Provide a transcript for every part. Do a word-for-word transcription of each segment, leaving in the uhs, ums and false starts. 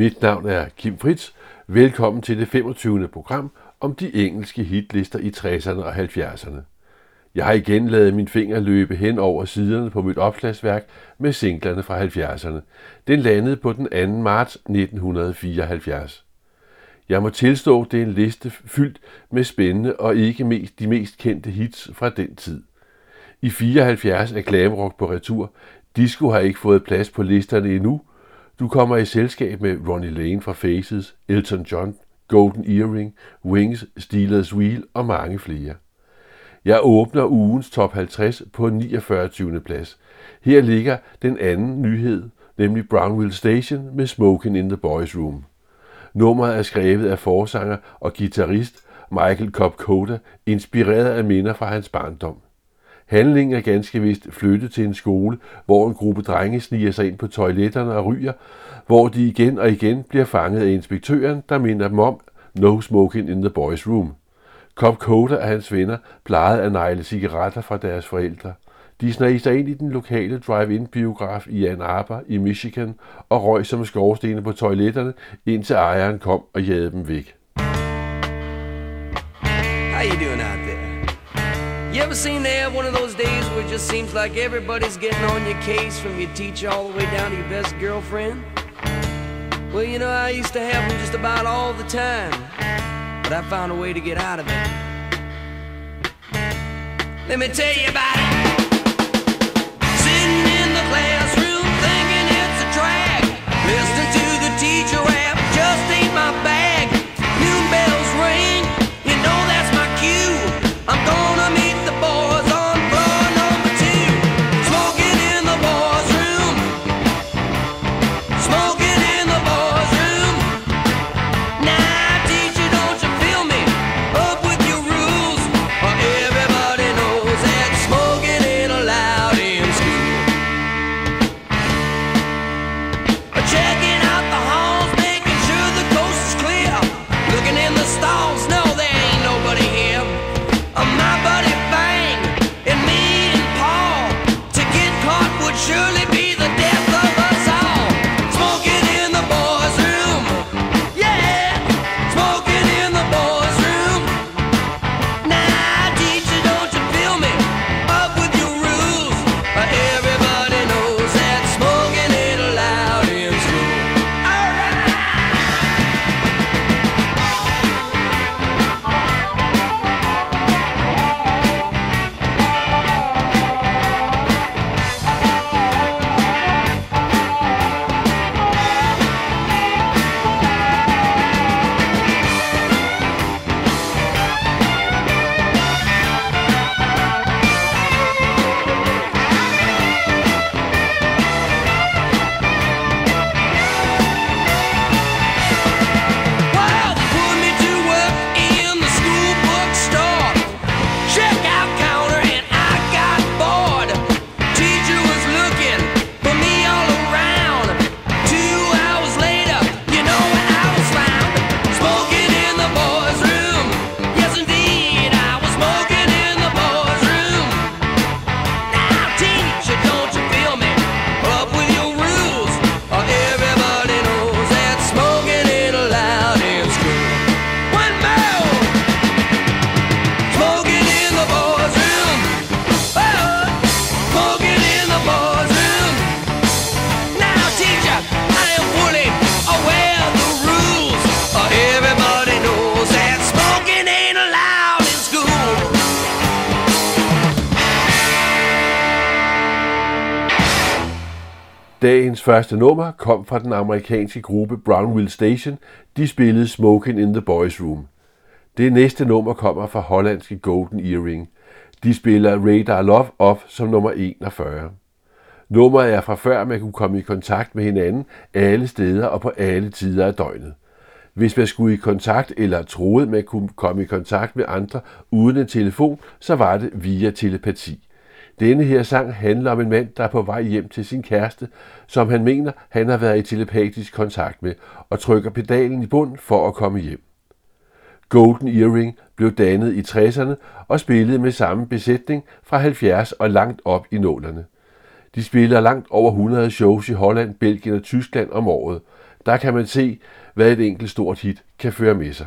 Mit navn er Kim Fritz. Velkommen til det femogtyvende program om de engelske hitlister i tresserne og halvfjerdserne. Jeg har igen ladet min finger løbe hen over siderne på mit opslagsværk med singlerne fra halvfjerdserne. Den landede på den anden marts nitten fireoghalvfjerds. Jeg må tilstå, det er en liste fyldt med spændende og ikke mest de mest kendte hits fra den tid. I fireoghalvfjerds er glamrock på retur. Disco har ikke fået plads på listerne endnu. Du kommer i selskab med Ronnie Lane fra Faces, Elton John, Golden Earring, Wings, Stealers Wheel og mange flere. Jeg åbner ugens top halvtreds på niogfyrretyvende plads. Her ligger den anden nyhed, nemlig Brownsville Station med Smokin' in the Boys Room. Nummeret er skrevet af forsanger og guitarist Michael Copcoda, inspireret af minder fra hans barndom. Handlingen er ganske vist flyttet til en skole, hvor en gruppe drenge sniger sig ind på toiletterne og ryger, hvor de igen og igen bliver fanget af inspektøren, der minder dem om No Smoking in the Boys Room. Copcoda og hans venner plejede at negle cigaretter fra deres forældre. De sneg sig ind i den lokale drive-in-biograf i Ann Arbor i Michigan og røg som skorstene på toiletterne, indtil ejeren kom og jagede dem væk. How you doing out there? You ever seem to have one of those days where it just seems like everybody's getting on your case, from your teacher all the way down to your best girlfriend? Well, you know, I used to have them just about all the time, but I found a way to get out of it. Let me tell you about it. Sitting in the classroom thinking it's a drag, listening to the teacher rap just ain't my bag. Noon bells ring, you know that's my cue. I'm gonna meet the boys on floor number two. Smoking in the boys' room, smoking in the boys' room. Now teacher, don't you feel me? Up with your rules, or everybody knows that smoking ain't allowed in school. Checking out the halls, making sure the coast is clear. Looking in the stalls, no, there ain't nobody here. My buddy Bang and me and Paul, to get caught would surely be the death of us all. Smoking in the boys' room, yeah, smoking in the boys' room. Now teacher, don't you feel me? Up with your rules, everybody knows that smoking ain't allowed in school. All right. Wow, they put me to work in the school bookstore, checkout counter, and I got bored. Teacher was looking for me all around. Two hours later, you know where I was found. Smoking in the boys' room, yes indeed, I was smoking in the boys' room. Now teacher, don't you feel me? Up with your rules, or everybody knows that smoking ain't allowed in school. One more, smoking in the boys' room. Oh, smoking in the boys' room. Now teacher, I am fully aware of the rules, or everybody knows that smoking ain't allowed in school. Dagens første nummer kom fra den amerikanske gruppe Brownsville Station. De spillede Smokin' in the Boys' Room. Det næste nummer kommer fra hollandske Golden Earring. De spiller Radar Love op som nummer enogfyrre. Nummeret er fra før man kunne komme i kontakt med hinanden alle steder og på alle tider af døgnet. Hvis man skulle i kontakt eller troede man kunne komme i kontakt med andre uden en telefon, så var det via telepati. Denne her sang handler om en mand, der er på vej hjem til sin kæreste, som han mener, han har været i telepatisk kontakt med, og trykker pedalen i bund for at komme hjem. Golden Earring blev dannet i tresserne og spillede med samme besætning fra halvfjerds og langt op i nullerne. De spiller langt over hundrede shows i Holland, Belgien og Tyskland om året. Der kan man se, hvad et enkelt stort hit kan føre med sig.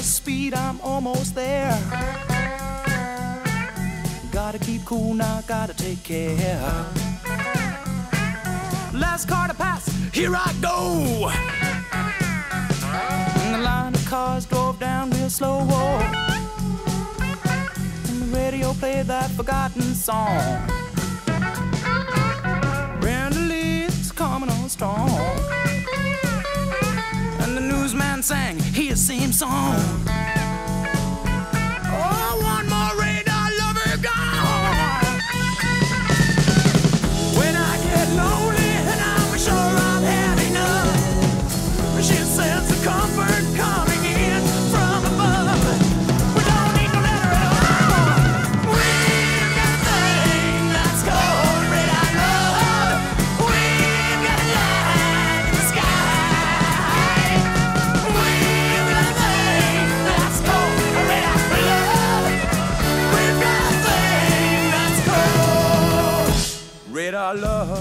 Speed, I'm almost there. Gotta keep cool now, gotta take care. Last car to pass, here I go. And the line of cars drove down real slow. And the radio played that forgotten song. Randy Lee's coming on strong. And the newsman sang his same song. Oh, one more rain, I love her gone. When I get lonely and I'm sure I've had enough, she sends the comfort coming in from above. We don't need to let her alone. We've got a thing that's cold, red I love. We've got a light in the sky. We've I love.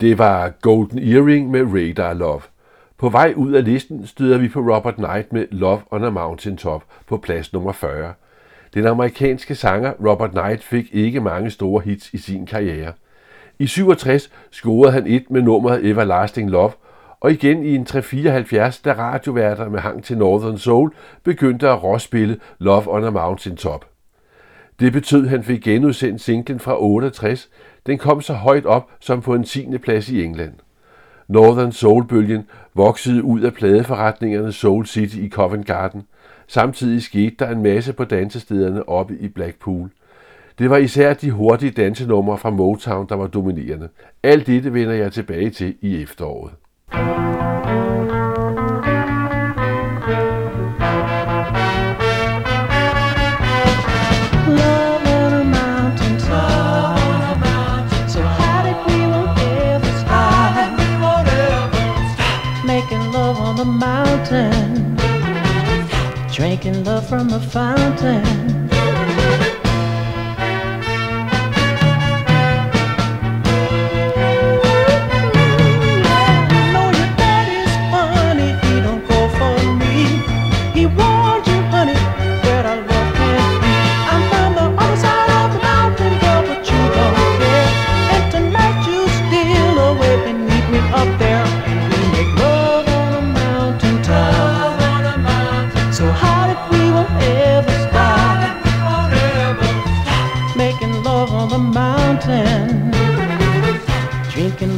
Det var Golden Earring med Radar Love. På vej ud af listen støder vi på Robert Knight med Love on a Mountain Top på plads nummer fyrre. Den amerikanske sanger Robert Knight fik ikke mange store hits i sin karriere. I syvogtres scorede han et med nummeret Everlasting Love, og igen i en tre syv fire, da radioværter med hang til Northern Soul begyndte at råspille Love on a Mountain Top. Det betød, at han fik genudsendt singlen fra otteogtres. Den kom så højt op som på en tiende plads i England. Northern Soul-bølgen voksede ud af pladeforretningerne Soul City i Covent Garden. Samtidig skete der en masse på dansestederne oppe i Blackpool. Det var især de hurtige dansenumre fra Motown, der var dominerende. Alt dette vender jeg tilbage til i efteråret. Drinking love from a fountain.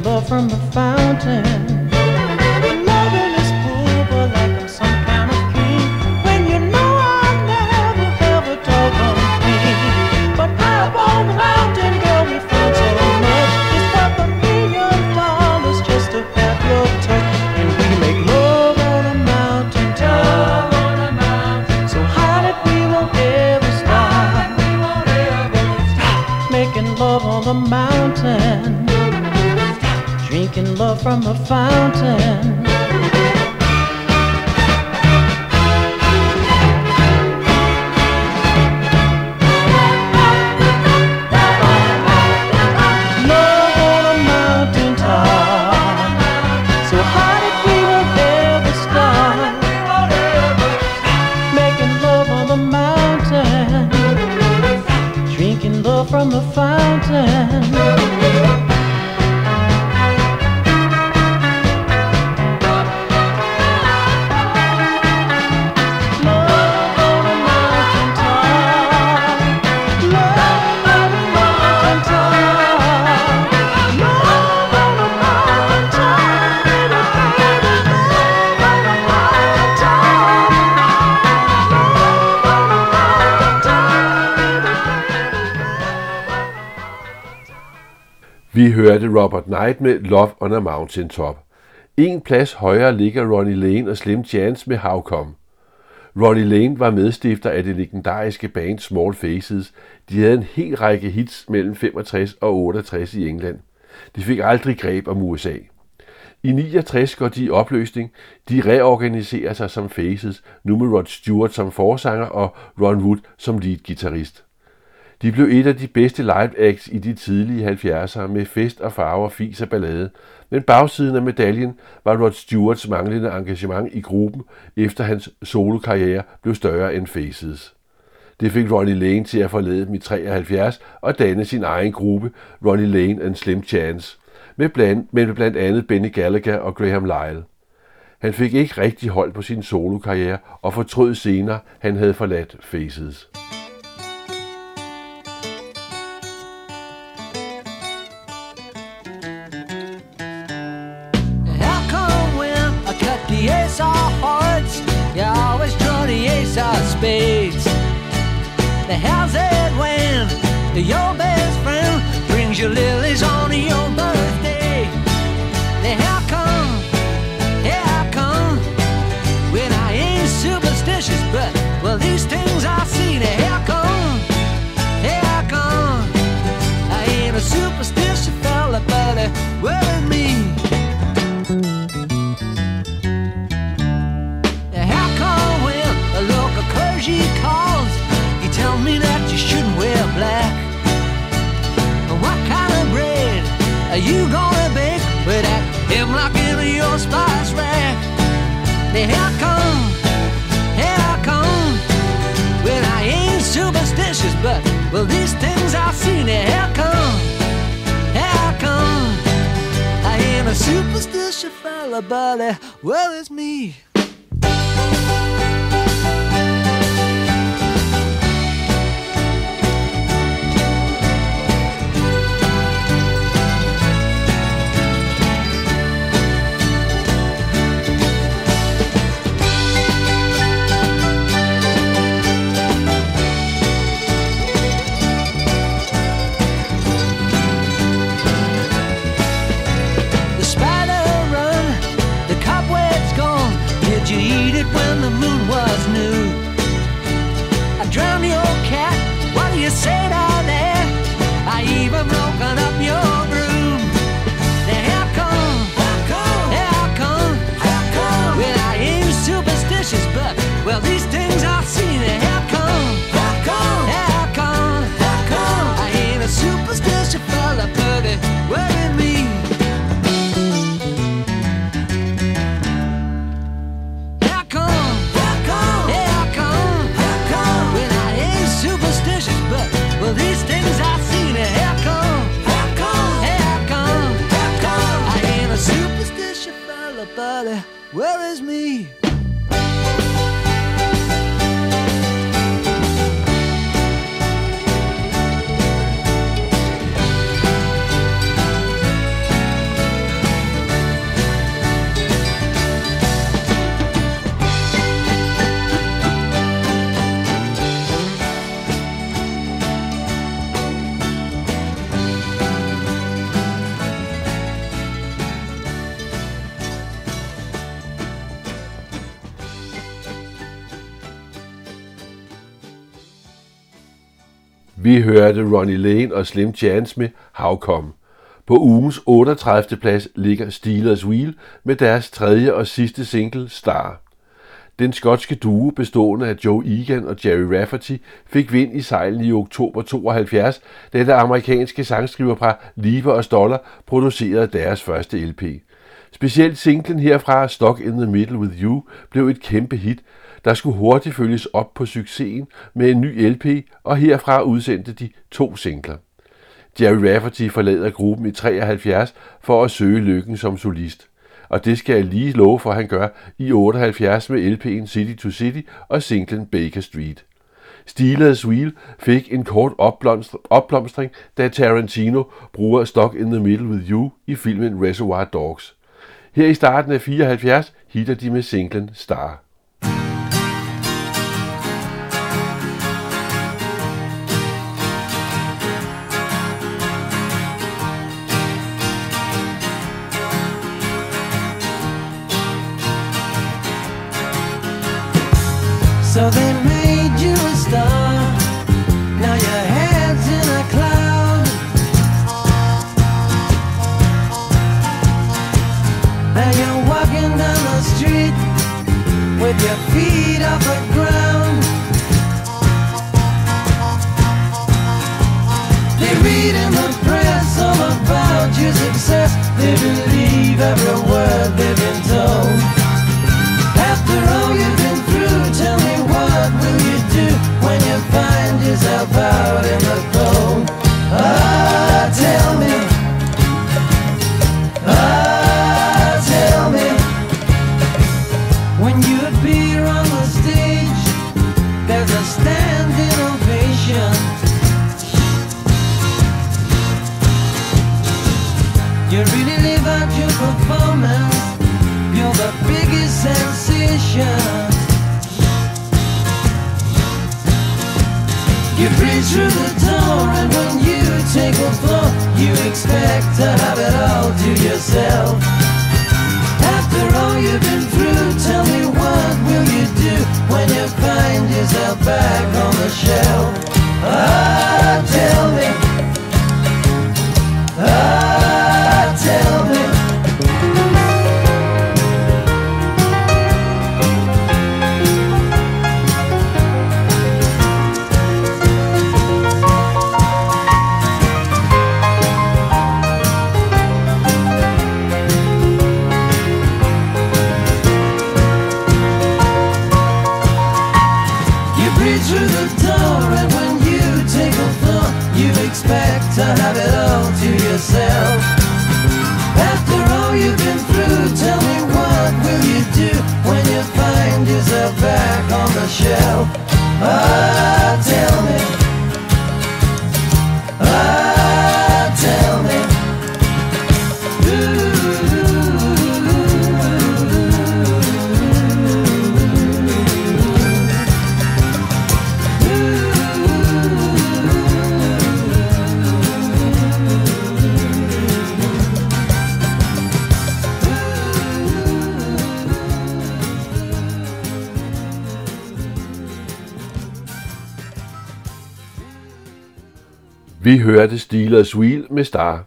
river from a fountain. Mountain, drinking love from a fountain. Vi hørte Robert Knight med Love on a Mountain Top. En plads højere ligger Ronnie Lane og Slim Chance med How Come. Ronnie Lane var medstifter af det legendariske band Small Faces. De havde en hel række hits mellem femogtres og otteogtres i England. De fik aldrig greb om U S A. I niogtres går de i opløsning. De reorganiserer sig som Faces, nu med Rod Stewart som forsanger og Ron Wood som lead-guitarist. De blev et af de bedste live acts i de tidlige halvfjerdser med fest og farver, fis og ballade, men bagsiden af medaljen var Rod Stewarts manglende engagement i gruppen, efter hans solokarriere blev større end Faces. Det fik Ronnie Lane til at forlade dem i treoghalvfjerds og danne sin egen gruppe, Ronnie Lane and Slim Chance, med blandt, med blandt andet Benny Gallagher og Graham Lyle. Han fik ikke rigtig hold på sin solokarriere og fortrød senere, han havde forladt Faces. Spades. The hell's it when your best friend brings you lilies on your birthday? The hell come, hell come, when I ain't superstitious, but well these things I see. The hell come, hell come, I ain't a superstitious fella, but it worried me. She calls, you tell me that you shouldn't wear black. What kind of bread are you gonna bake with that hemlock in your spice rack? Now here I come, here I come, when I ain't superstitious, but well these things I've seen. Now here I come, here I come, I ain't a superstitious fella, but it worries me. Vi hørte Ronnie Lane og Slim Chance med How Come. På ugens otteogtredivte plads ligger Stealers Wheel med deres tredje og sidste single, Star. Den skotske duo bestående af Joe Egan og Jerry Rafferty fik vind i sejlen i oktober tooghalvfjerds, da det amerikanske sangskriverpar Lever og Stoller producerede deres første L P. Specielt singlen herfra, Stuck in the Middle with You, blev et kæmpe hit, der skulle hurtigt følges op på succesen med en ny L P, og herfra udsendte de to singler. Jerry Rafferty forlader gruppen i treoghalvfjerds for at søge lykken som solist. Og det skal jeg lige love for, han gør i otteoghalvfjerds med L P'en City to City og singlen Baker Street. Steelers Wheel fik en kort opblomstring, da Tarantino bruger Stuck in the Middle with You i filmen Reservoir Dogs. Her i starten af fireoghalvfjerds hitter de med singlen Star. So they made you a star, now your head's in a cloud, and you're walking down the street with your feet off the ground. They read in the press all about your success, they believe every word they've been told. After all you've been through, tell me what will you do when you find yourself out in the cold? Ah, tell me. Ah, tell me. When you appear on the stage, there's a standing ovation. You really live out your performance, you're the biggest sensation. You breeze through the door, and when you take a floor, you expect to have it all to yourself. After all you've been through, tell me what will you do when you find yourself back on the shelf? Ah, tell me. Ah, tell me. To have it all to yourself. After all you've been through, tell me what will you do when you find yourself back on the shelf? Ah, tell me. Ah, tell me. Vi hørte Steelers Wheel med Star.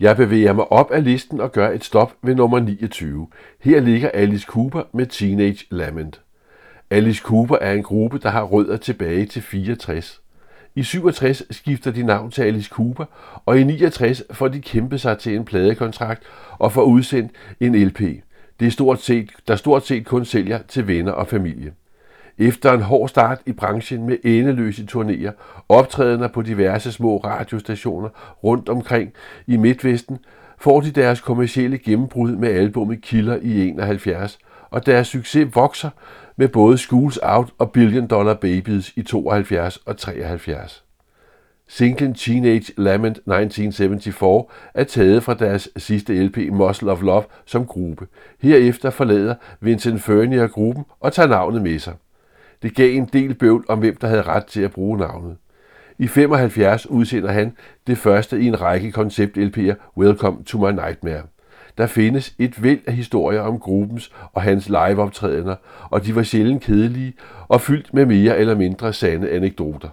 Jeg bevæger mig op af listen og gør et stop ved nummer niogtyve. Her ligger Alice Cooper med Teenage Lament. Alice Cooper er en gruppe, der har rødder tilbage til fireogtres. I syvogtres skifter de navn til Alice Cooper, og i niogtres får de kæmpet sig til en pladekontrakt og får udsendt en L P, det er stort set, der stort set kun sælger til venner og familie. Efter en hård start i branchen med endeløse turnéer, optrædener på diverse små radiostationer rundt omkring i Midtvesten, får de deres kommercielle gennembrud med albumet Killer i enoghalvfjerds, og deres succes vokser med både Schools Out og Billion Dollar Babies i tooghalvfjerds og treoghalvfjerds. Singlen Teenage Lament nitten syvoghalvfjerds er taget fra deres sidste L P Muscle of Love som gruppe. Herefter forlader Vincent Furnier gruppen og tager navnet med sig. Det gav en del bøvl om, hvem der havde ret til at bruge navnet. I femoghalvfjerds udsender han det første i en række koncept-L P'er, Welcome to My Nightmare. Der findes et væld af historier om gruppens og hans liveoptrædener, og de var sjældent kedelige og fyldt med mere eller mindre sande anekdoter.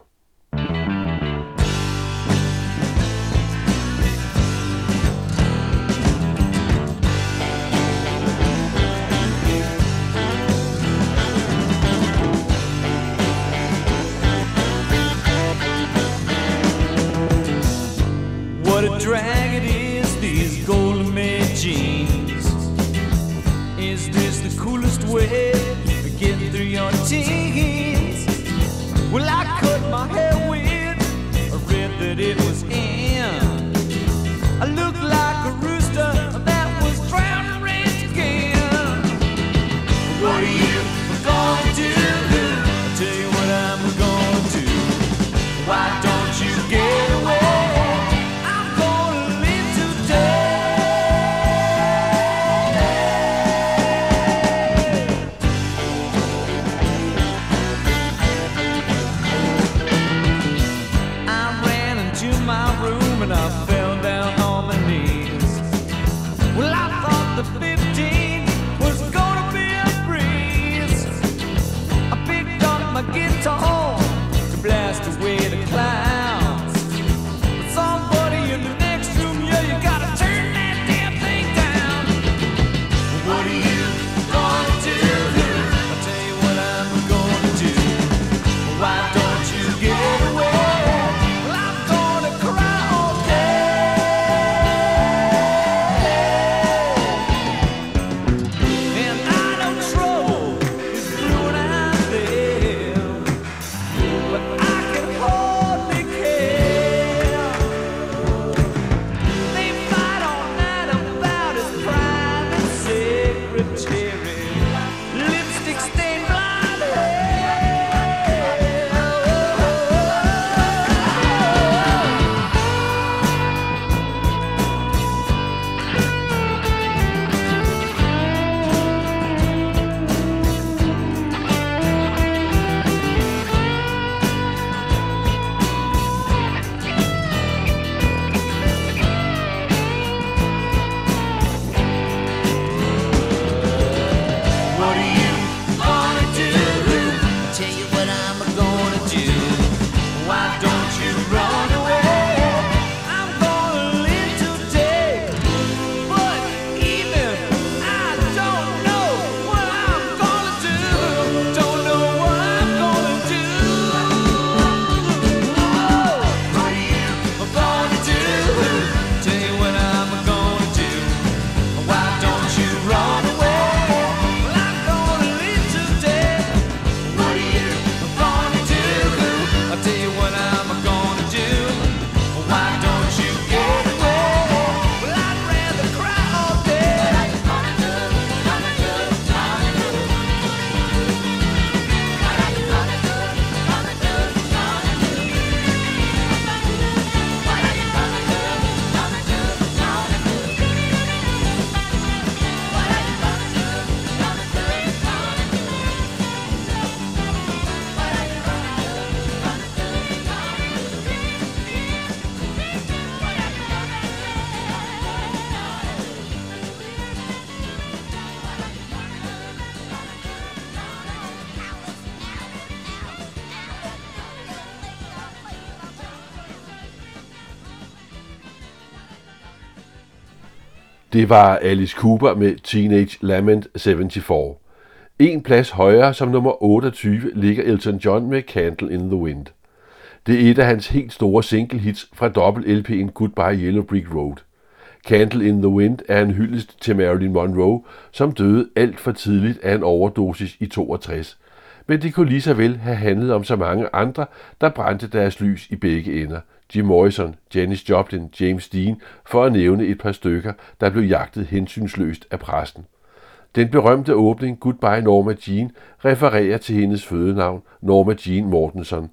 Well, I thought the fifteen was gonna be a breeze. I picked up my guitar to blast away the clouds. But somebody in the next room, yeah, you gotta turn that damn thing down. What are you gonna do? I'll tell you what I'm gonna do. Why don't you get away? Det var Alice Cooper med Teenage Lament syvoghalvfjerds. En plads højere som nummer otteogtyve ligger Elton John med Candle in the Wind. Det er et af hans helt store single-hits fra dobbelt-L P'en Goodbye Yellow Brick Road. Candle in the Wind er en hyldest til Marilyn Monroe, som døde alt for tidligt af en overdosis i toogtres. Men det kunne lige så vel have handlet om så mange andre, der brændte deres lys i begge ender. Jim Morrison, Janis Joplin, James Dean, for at nævne et par stykker, der blev jagtet hensynsløst af pressen. Den berømte åbning Goodbye Norma Jean refererer til hendes fødenavn Norma Jean Mortenson,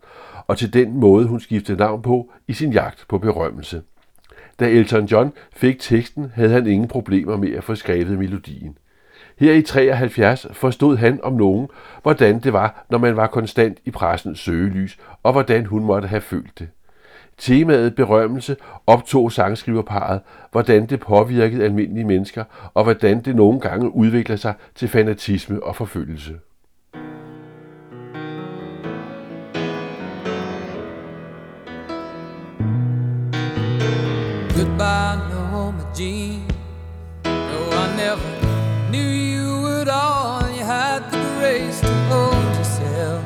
og til den måde hun skiftede navn på i sin jagt på berømmelse. Da Elton John fik teksten, havde han ingen problemer med at få skrevet melodien. Her i treoghalvfjerds forstod han om nogen, hvordan det var, når man var konstant i pressens søgelys, og hvordan hun måtte have følt det. Temaet berømmelse optog sangskriverparet, hvordan det påvirkede almindelige mennesker, og hvordan det nogle gange udvikler sig til fanatisme og forfølgelse. Goodbye, Norma Jean. No, I never knew you at all. You had the grace to hold yourself,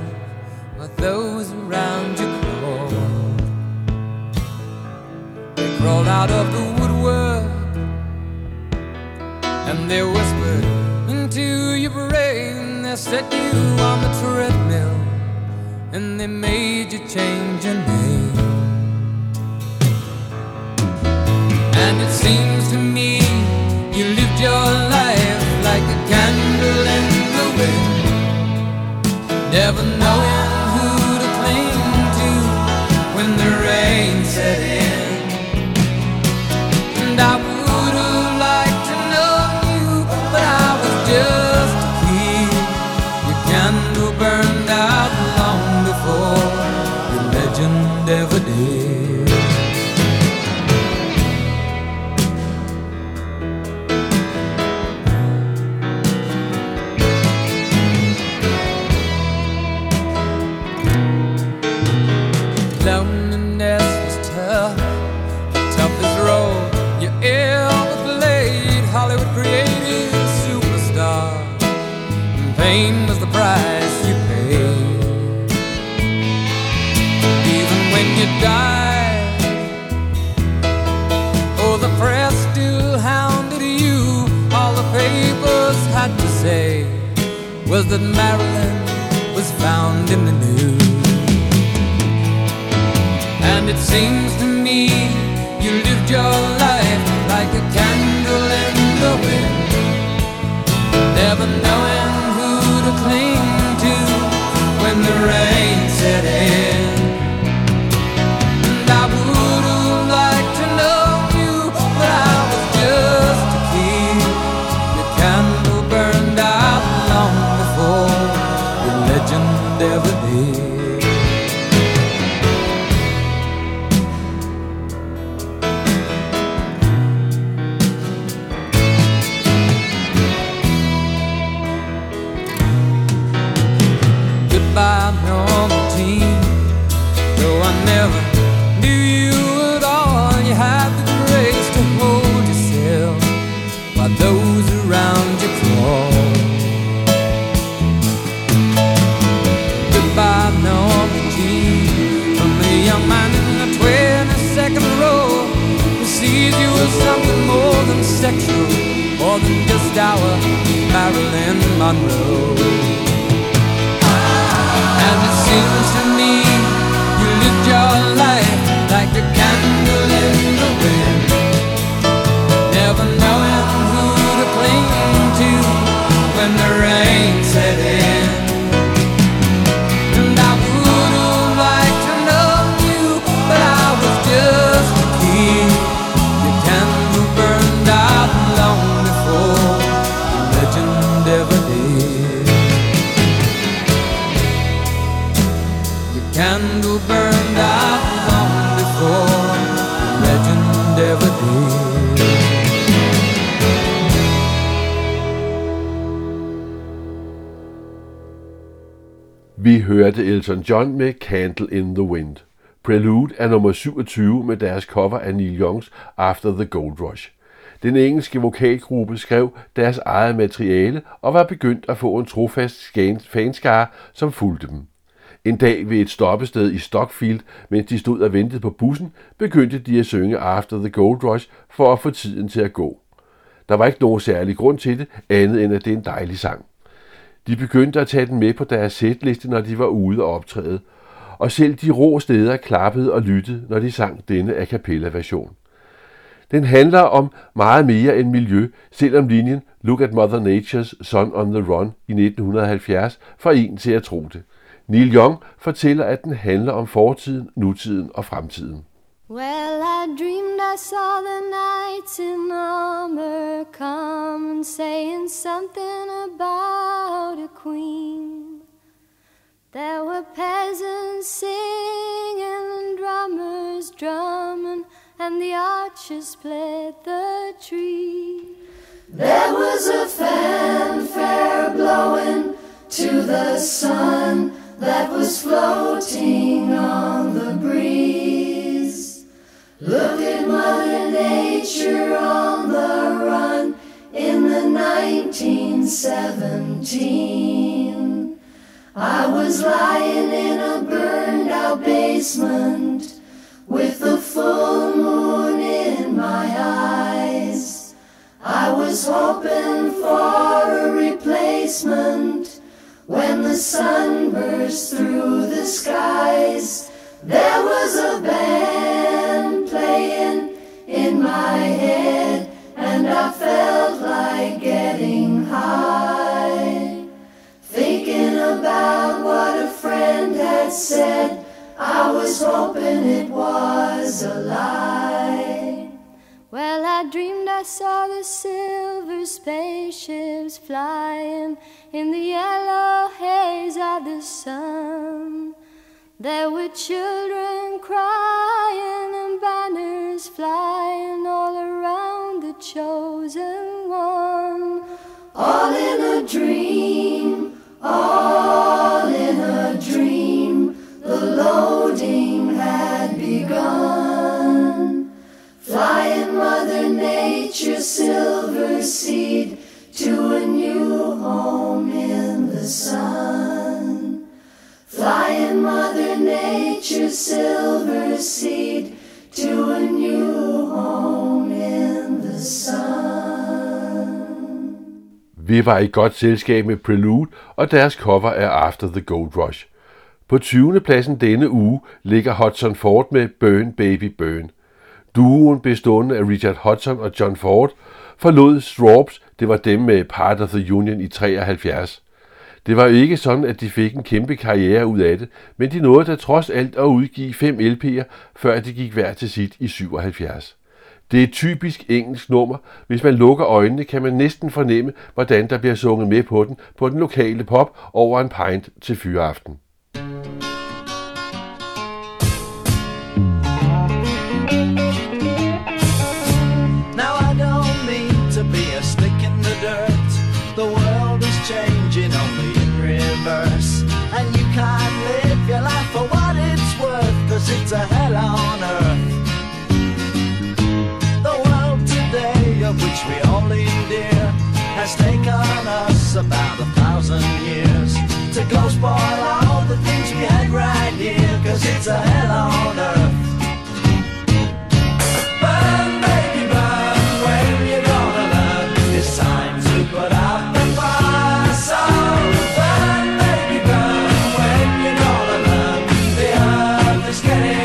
but those around you crawled out of the woodwork and they whispered into your brain, and they set you on the treadmill and they made you change your name. And it seems to me you lived your life like a candle in the wind, never knowing who to cling to when the rain set in. And I would have liked to know you, but I was just a kid. Your candle burned out long before the legend ever did. had to say was that Marilyn was found in the nude. And it seems to me you lived your life like a candle in the wind, never knowing who to cling to when the rain set in. And I would have liked to know you, but I was just a kid. The candle burned out long before the legend ever did. By normal team, though I never knew you at all, you have the grace to hold yourself while those around you crawl. Goodbye normal team, from the young man in the twenty-second row who sees you as something more than sexual, more than just our Marilyn Monroe. And it seems to me you lived your life like a candle in the wind, never knowing who to cling to when the rain set in. And I would have liked to know you, but I was just a kid. The candle burned out long before the legend ever did. Candle burned out long before the legend ever did. Vi hørte Elton John med Candle in the Wind. Prelude er nummer syvogtyve med deres cover af Neil Youngs After the Gold Rush. Den engelske vokalgruppe skrev deres eget materiale og var begyndt at få en trofast fanskare, som fulgte dem. En dag ved et stoppested i Stockfield, mens de stod og ventede på bussen, begyndte de at synge After the Gold Rush for at få tiden til at gå. Der var ikke nogen særlig grund til det, andet end at det er en dejlig sang. De begyndte at tage den med på deres setliste, når de var ude og optræde, og selv de rå steder klappede og lyttede, når de sang denne a cappella-version. Den handler om meget mere end miljø, selvom linjen Look at Mother Nature's Son on the Run i nitten halvfjerds får en til at tro det. Neil Young fortæller, at den handler om fortiden, nutiden og fremtiden. Well, I dreamed I saw the knights in armor come saying something about a queen. There were peasants singing and drummers drumming and the archers played the tree. There was a fanfare blowing to the sun that was floating on the breeze. Look at Mother Nature on the run in the nineteen seventeen. I was lying in a burned-out basement with the full moon in my eyes. I was hoping for a replacement. When the sun burst through the skies, there was a band playing in my head, and I felt like getting high. Thinking about what a friend had said, I was hoping it was a lie. Well, I dreamed I saw the silver spaceships flying in the yellow haze of the sun. There were children crying and banners flying all around the chosen one. All in a dream, all in a dream, the loading had begun. Flying Mother Nature's silver seed to a new home in the sun. Flying Mother Nature's silver seed to a new home in the sun. Vi var i godt selskab med Prelude og deres cover af After the Gold Rush. På tyvende pladsen denne uge ligger Hudson Ford med Burn Baby Burn. Duoen bestående af Richard Hudson og John Ford forlod Straubs, det var dem med Part of the Union i treoghalvfjerds. Det var ikke sådan, at de fik en kæmpe karriere ud af det, men de nåede da trods alt at udgive fem L P'er, før de gik hver til sit i syvoghalvfjerds. Det er et typisk engelsk nummer. Hvis man lukker øjnene, kan man næsten fornemme, hvordan der bliver sunget med på den på den lokale pop over en pint til fyreaften. It's a hell on earth. The world today, of which we all live dear, has taken us about a thousand years to go spoil all the things we had right here. 'Cause it's a hell on earth. Burn, baby, burn. When you gonna learn? It's time to put out the fire. So burn, baby, burn. When you gonna learn? The earth is getting.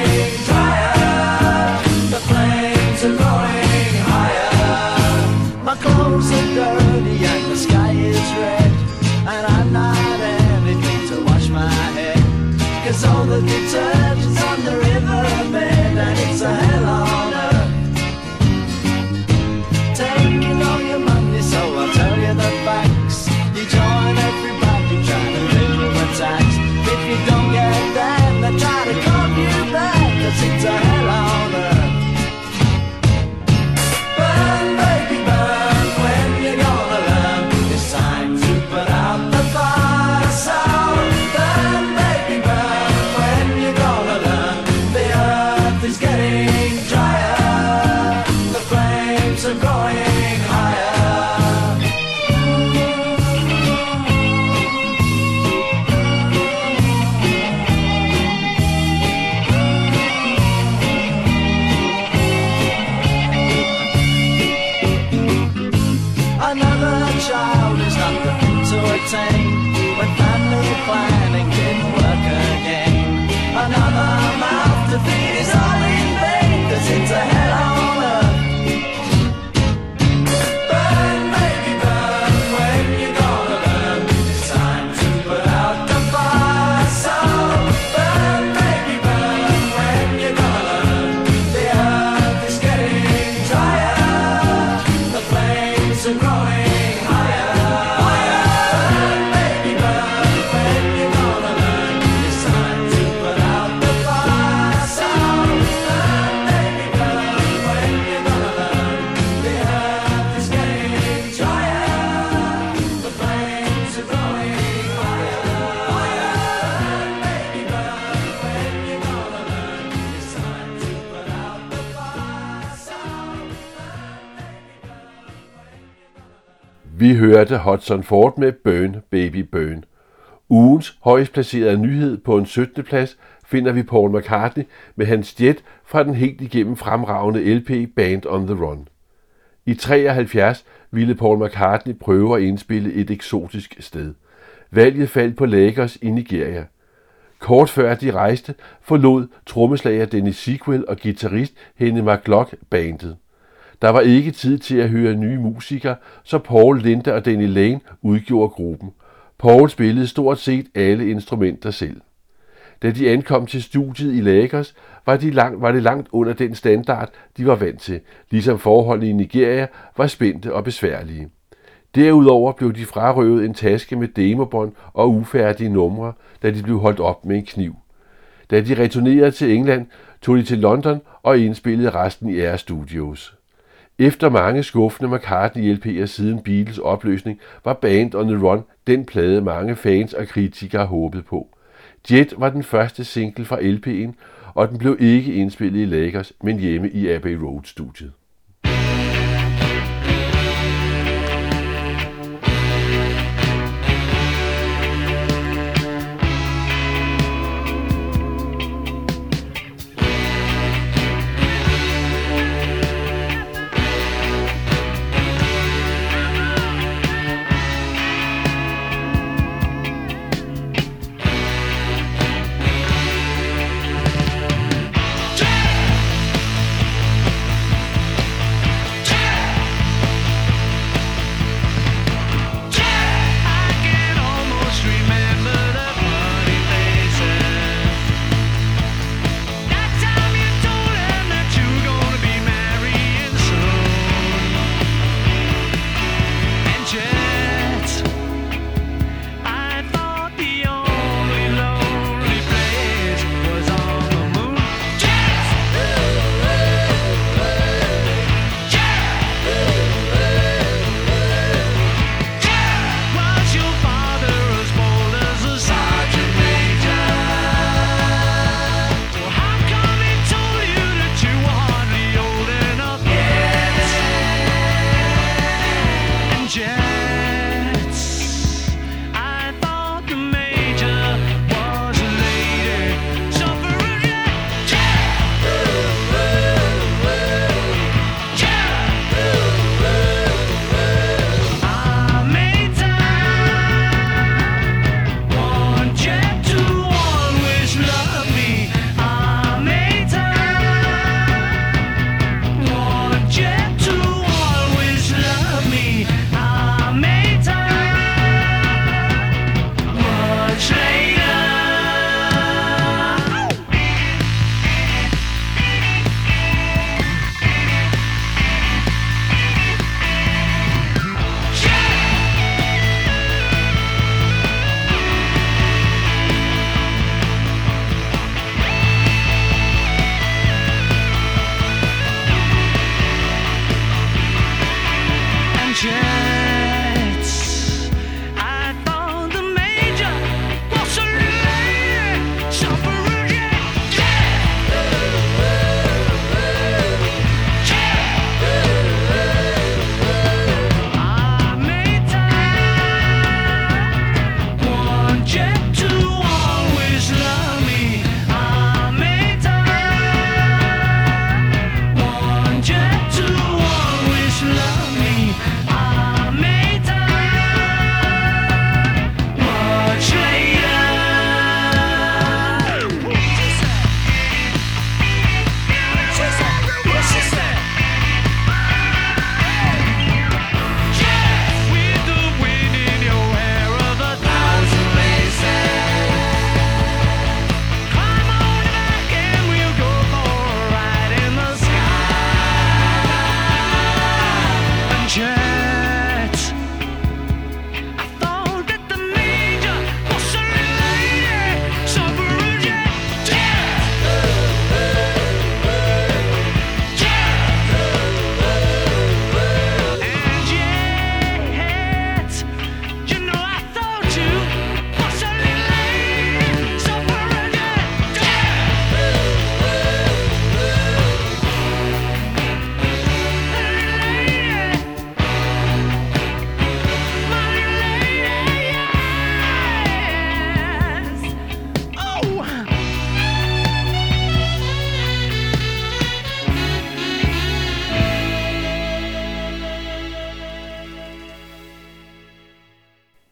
All the detergent's on the riverbed, and it's a hell on earth. Taking all your money, so I'll tell you the facts. You join everybody trying to make you a tax. If you don't get that, they try to call you back. 'Cause it's a hell on earth. Burn, baby, burn. When you gonna learn? It's time to put out the fire. So burn, baby, burn. Vi hørte Hudson Ford med Burn, Baby Burn. Ugens højst placerede nyhed på en syttende plads finder vi Paul McCartney med hans Jet fra den helt igennem fremragende L P Band on the Run. I treoghalvfjerds ville Paul McCartney prøve at indspille et eksotisk sted. Valget faldt på Lagos i Nigeria. Kort før de rejste forlod trommeslager Dennis Sequel og guitarist Henny McCulloch bandet. Der var ikke tid til at høre nye musikere, så Paul, Linda og Danny Lane udgjorde gruppen. Paul spillede stort set alle instrumenter selv. Da de ankom til studiet i Lagos, var, de lang, var det langt under den standard, de var vant til, ligesom forholdene i Nigeria var spændte og besværlige. Derudover blev de frarøvet en taske med demobånd og ufærdige numre, da de blev holdt op med en kniv. Da de returnerede til England, tog de til London og indspillede resten i Air Studios. Efter mange skuffende McCartney-L P'er siden Beatles opløsning, var Band on the Run den plade, mange fans og kritikere håbede på. Jet var den første single fra L P'en, og den blev ikke indspillet i Lagos, men hjemme i Abbey Road-studiet.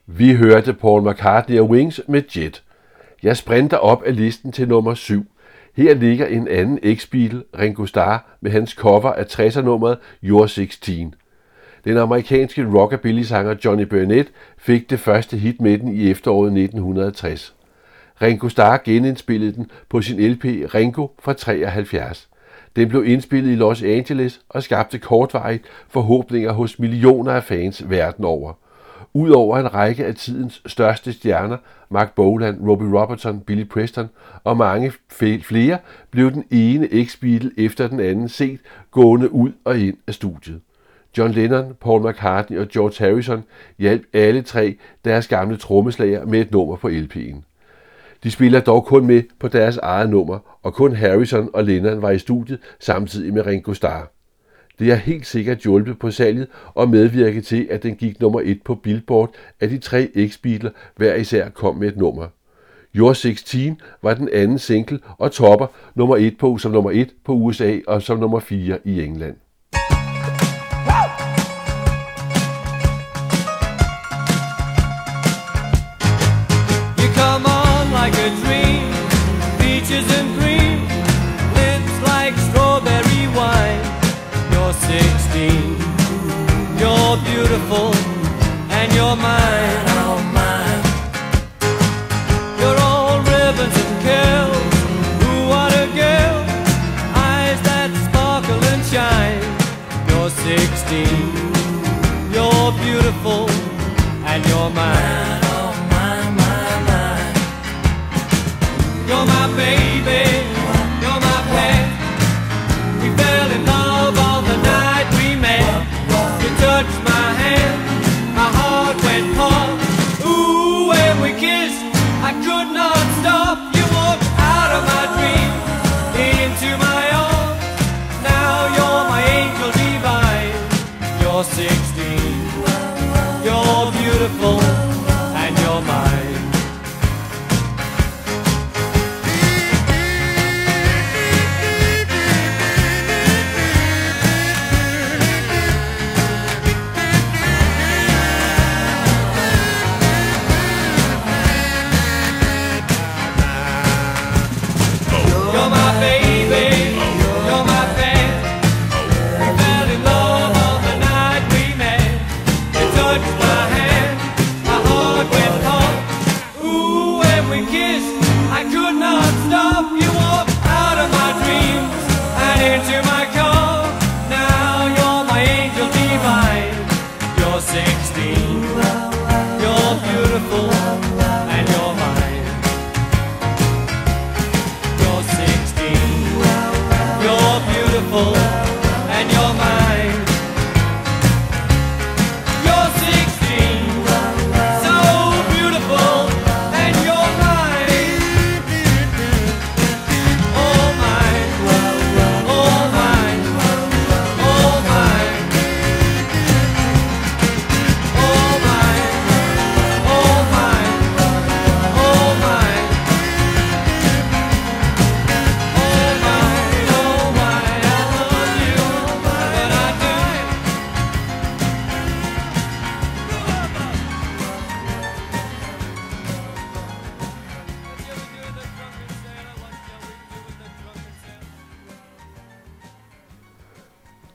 Vi hørte Paul McCartney og Wings med Jet. Jeg sprinter op af listen til nummer syv. Her ligger en anden X-bil, Ringo Starr, med hans cover af tresser-nummeret You're sixteen. Den amerikanske rockabilly-sanger Johnny Burnett fik det første hit med den i efteråret nitten tres. Ringo Starr genindspillede den på sin L P Ringo fra treoghalvfjerds. Den blev indspillet i Los Angeles og skabte kortvarigt forhåbninger hos millioner af fans verden over. Udover en række af tidens største stjerner, Mark Bolan, Robbie Robertson, Billy Preston og mange flere, blev den ene X-Beatle efter den anden set gående ud og ind af studiet. John Lennon, Paul McCartney og George Harrison hjalp alle tre deres gamle trommeslager med et nummer på L P'en. De spiller dog kun med på deres eget nummer, og kun Harrison og Lennon var i studiet samtidig med Ringo Starr. Det har helt sikkert hjulpet på salget og medvirket til, at den gik nummer et på Billboard, at de tre X-Beatles hver især kom med et nummer. You're sixteen var den anden single og topper nummer et på som nummer et på U S A og som nummer fire i England. You're beautiful and you're mine, oh mine. You're all ribbons and curls, ooh what a girl, eyes that sparkle and shine. You're sixteen, you're beautiful and you're mine, oh mine, mine, mine. You're my baby, you're my pet. We fell in love on the night we met. You touched my hand, my heart went pop. Ooh, when we kissed, I could not stop. You walked out of my dream, into my arms. Now you're my angel divine. You're sixteen, you're beautiful, and you're mine.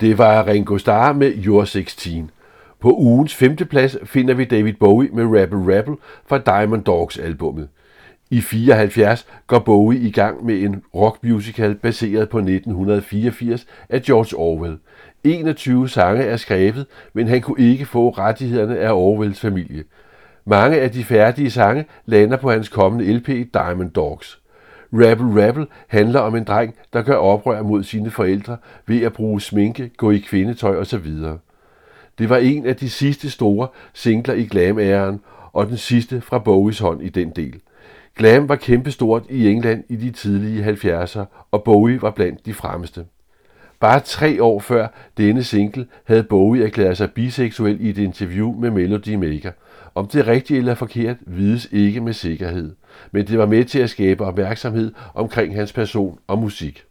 Det var Ringo Starr med You're sixteen. På ugens femteplads finder vi David Bowie med Rabble Rabble fra Diamond Dogs albummet. I fireoghalvfjerds går Bowie i gang med en rockmusical baseret på nitten fireogfirs af George Orwell. enogtyve sange er skrevet, men han kunne ikke få rettighederne af Orwells familie. Mange af de færdige sange lander på hans kommende L P Diamond Dogs. Rabble Rabble handler om en dreng, der gør oprør mod sine forældre ved at bruge sminke, gå i kvindetøj osv. Det var en af de sidste store singler i glam-æren, og den sidste fra Bowies hånd i den del. Glam var kæmpestort i England i de tidlige halvfjerdser, og Bowie var blandt de fremmeste. Bare tre år før denne single havde Bowie erklæret sig biseksuel i et interview med Melody Maker. Om det er rigtigt eller forkert, vides ikke med sikkerhed, men det var med til at skabe opmærksomhed omkring hans person og musik.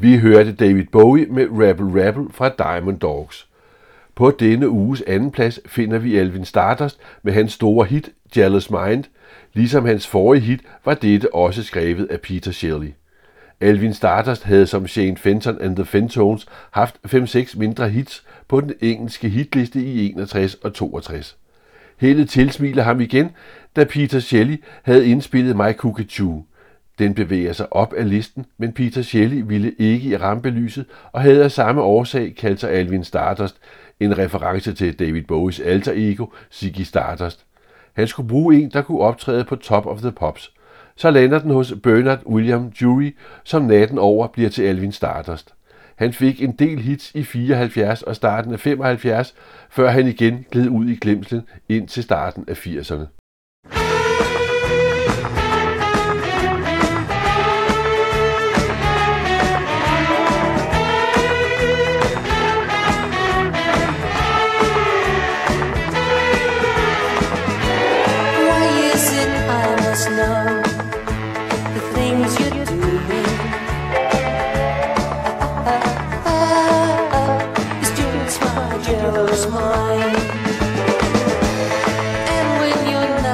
Vi hørte David Bowie med Rebel Rebel fra Diamond Dogs. På denne uges anden plads finder vi Alvin Stardust med hans store hit Jealous Mind. Ligesom hans forrige hit var dette også skrevet af Peter Shelley. Alvin Stardust havde som Shane Fenton and the Fentones haft fem seks mindre hits på den engelske hitliste i enogtres og toogtres. Heldet tilsmiler ham igen, da Peter Shelley havde indspillet My Cookatoo. Den bevæger sig op af listen, men Peter Shelley ville ikke i rampelyset og havde af samme årsag kaldt sig Alvin Stardust, en reference til David Bowies alter ego, Ziggy Stardust. Han skulle bruge en, der kunne optræde på Top of the Pops. Så lander den hos Bernard William Jury, som natten over bliver til Alvin Stardust. Han fik en del hits i fireoghalvfjerds og starten af femoghalvfjerds, før han igen gled ud i glemslen ind til starten af firserne. With you, and I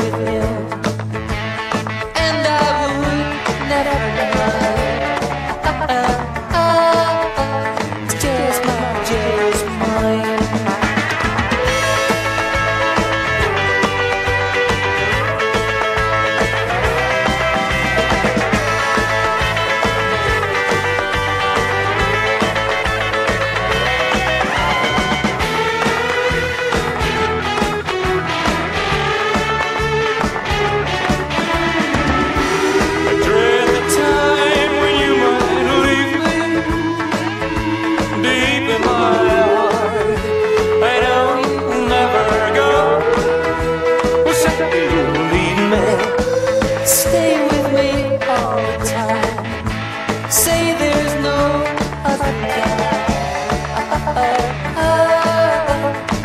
would never mind. say there's no other guy.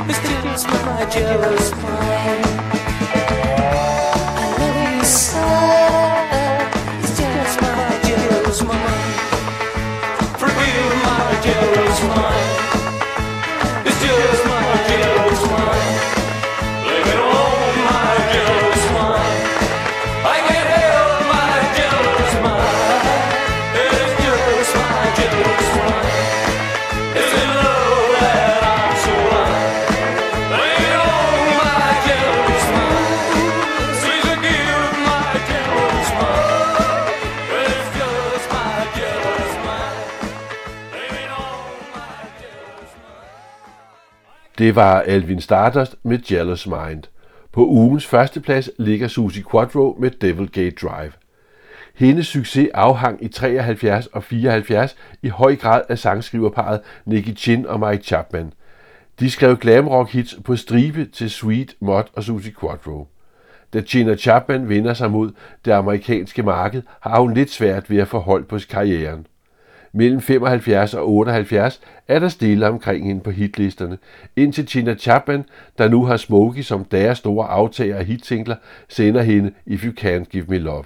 It's just my jealous mind. I love you so. It's just my jealous mind. Forgive my jealous mind. It's just my jealous mind. Leave it all my jealous mind. I can't help my jealous mind. It's just my jealous mind. It's in love that I'm so blind. Leave it all my jealous mind. Please forgive my jealous mind. It's just my jealous mind. Leave it all my jealous mind. Det var Alvin Stardust med Jealous Mind. På ugens førsteplads ligger Susie Quatro med Devilgate Drive. Hendes succes afhang i treoghalvfjerds og fireoghalvfjerds i høj grad af sangskriverparet Nicky Chin og Mike Chapman. De skrev glamrock hits på stribe til Sweet, Mott og Susie Quatro. Da Chin og Chapman vender sig mod det amerikanske marked, har hun lidt svært ved at få hold på karrieren. Mellem femoghalvfjerds og otteoghalvfjerds er der stille omkring hende på hitlisterne, indtil Tina Chapman, der nu har Smokey som deres store aftager af hitsingler, sender hende If You Can't Give Me Love.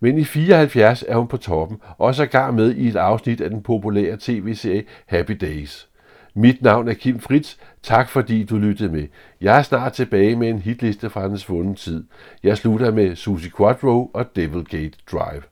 Men i fireoghalvfjerds er hun på toppen, og sågar med i et afsnit af den populære tv-serie Happy Days. Mit navn er Kim Fritz. Tak fordi du lyttede med. Jeg er snart tilbage med en hitliste fra den svundne tid. Jeg slutter med Susie Quatro og Devilgate Drive.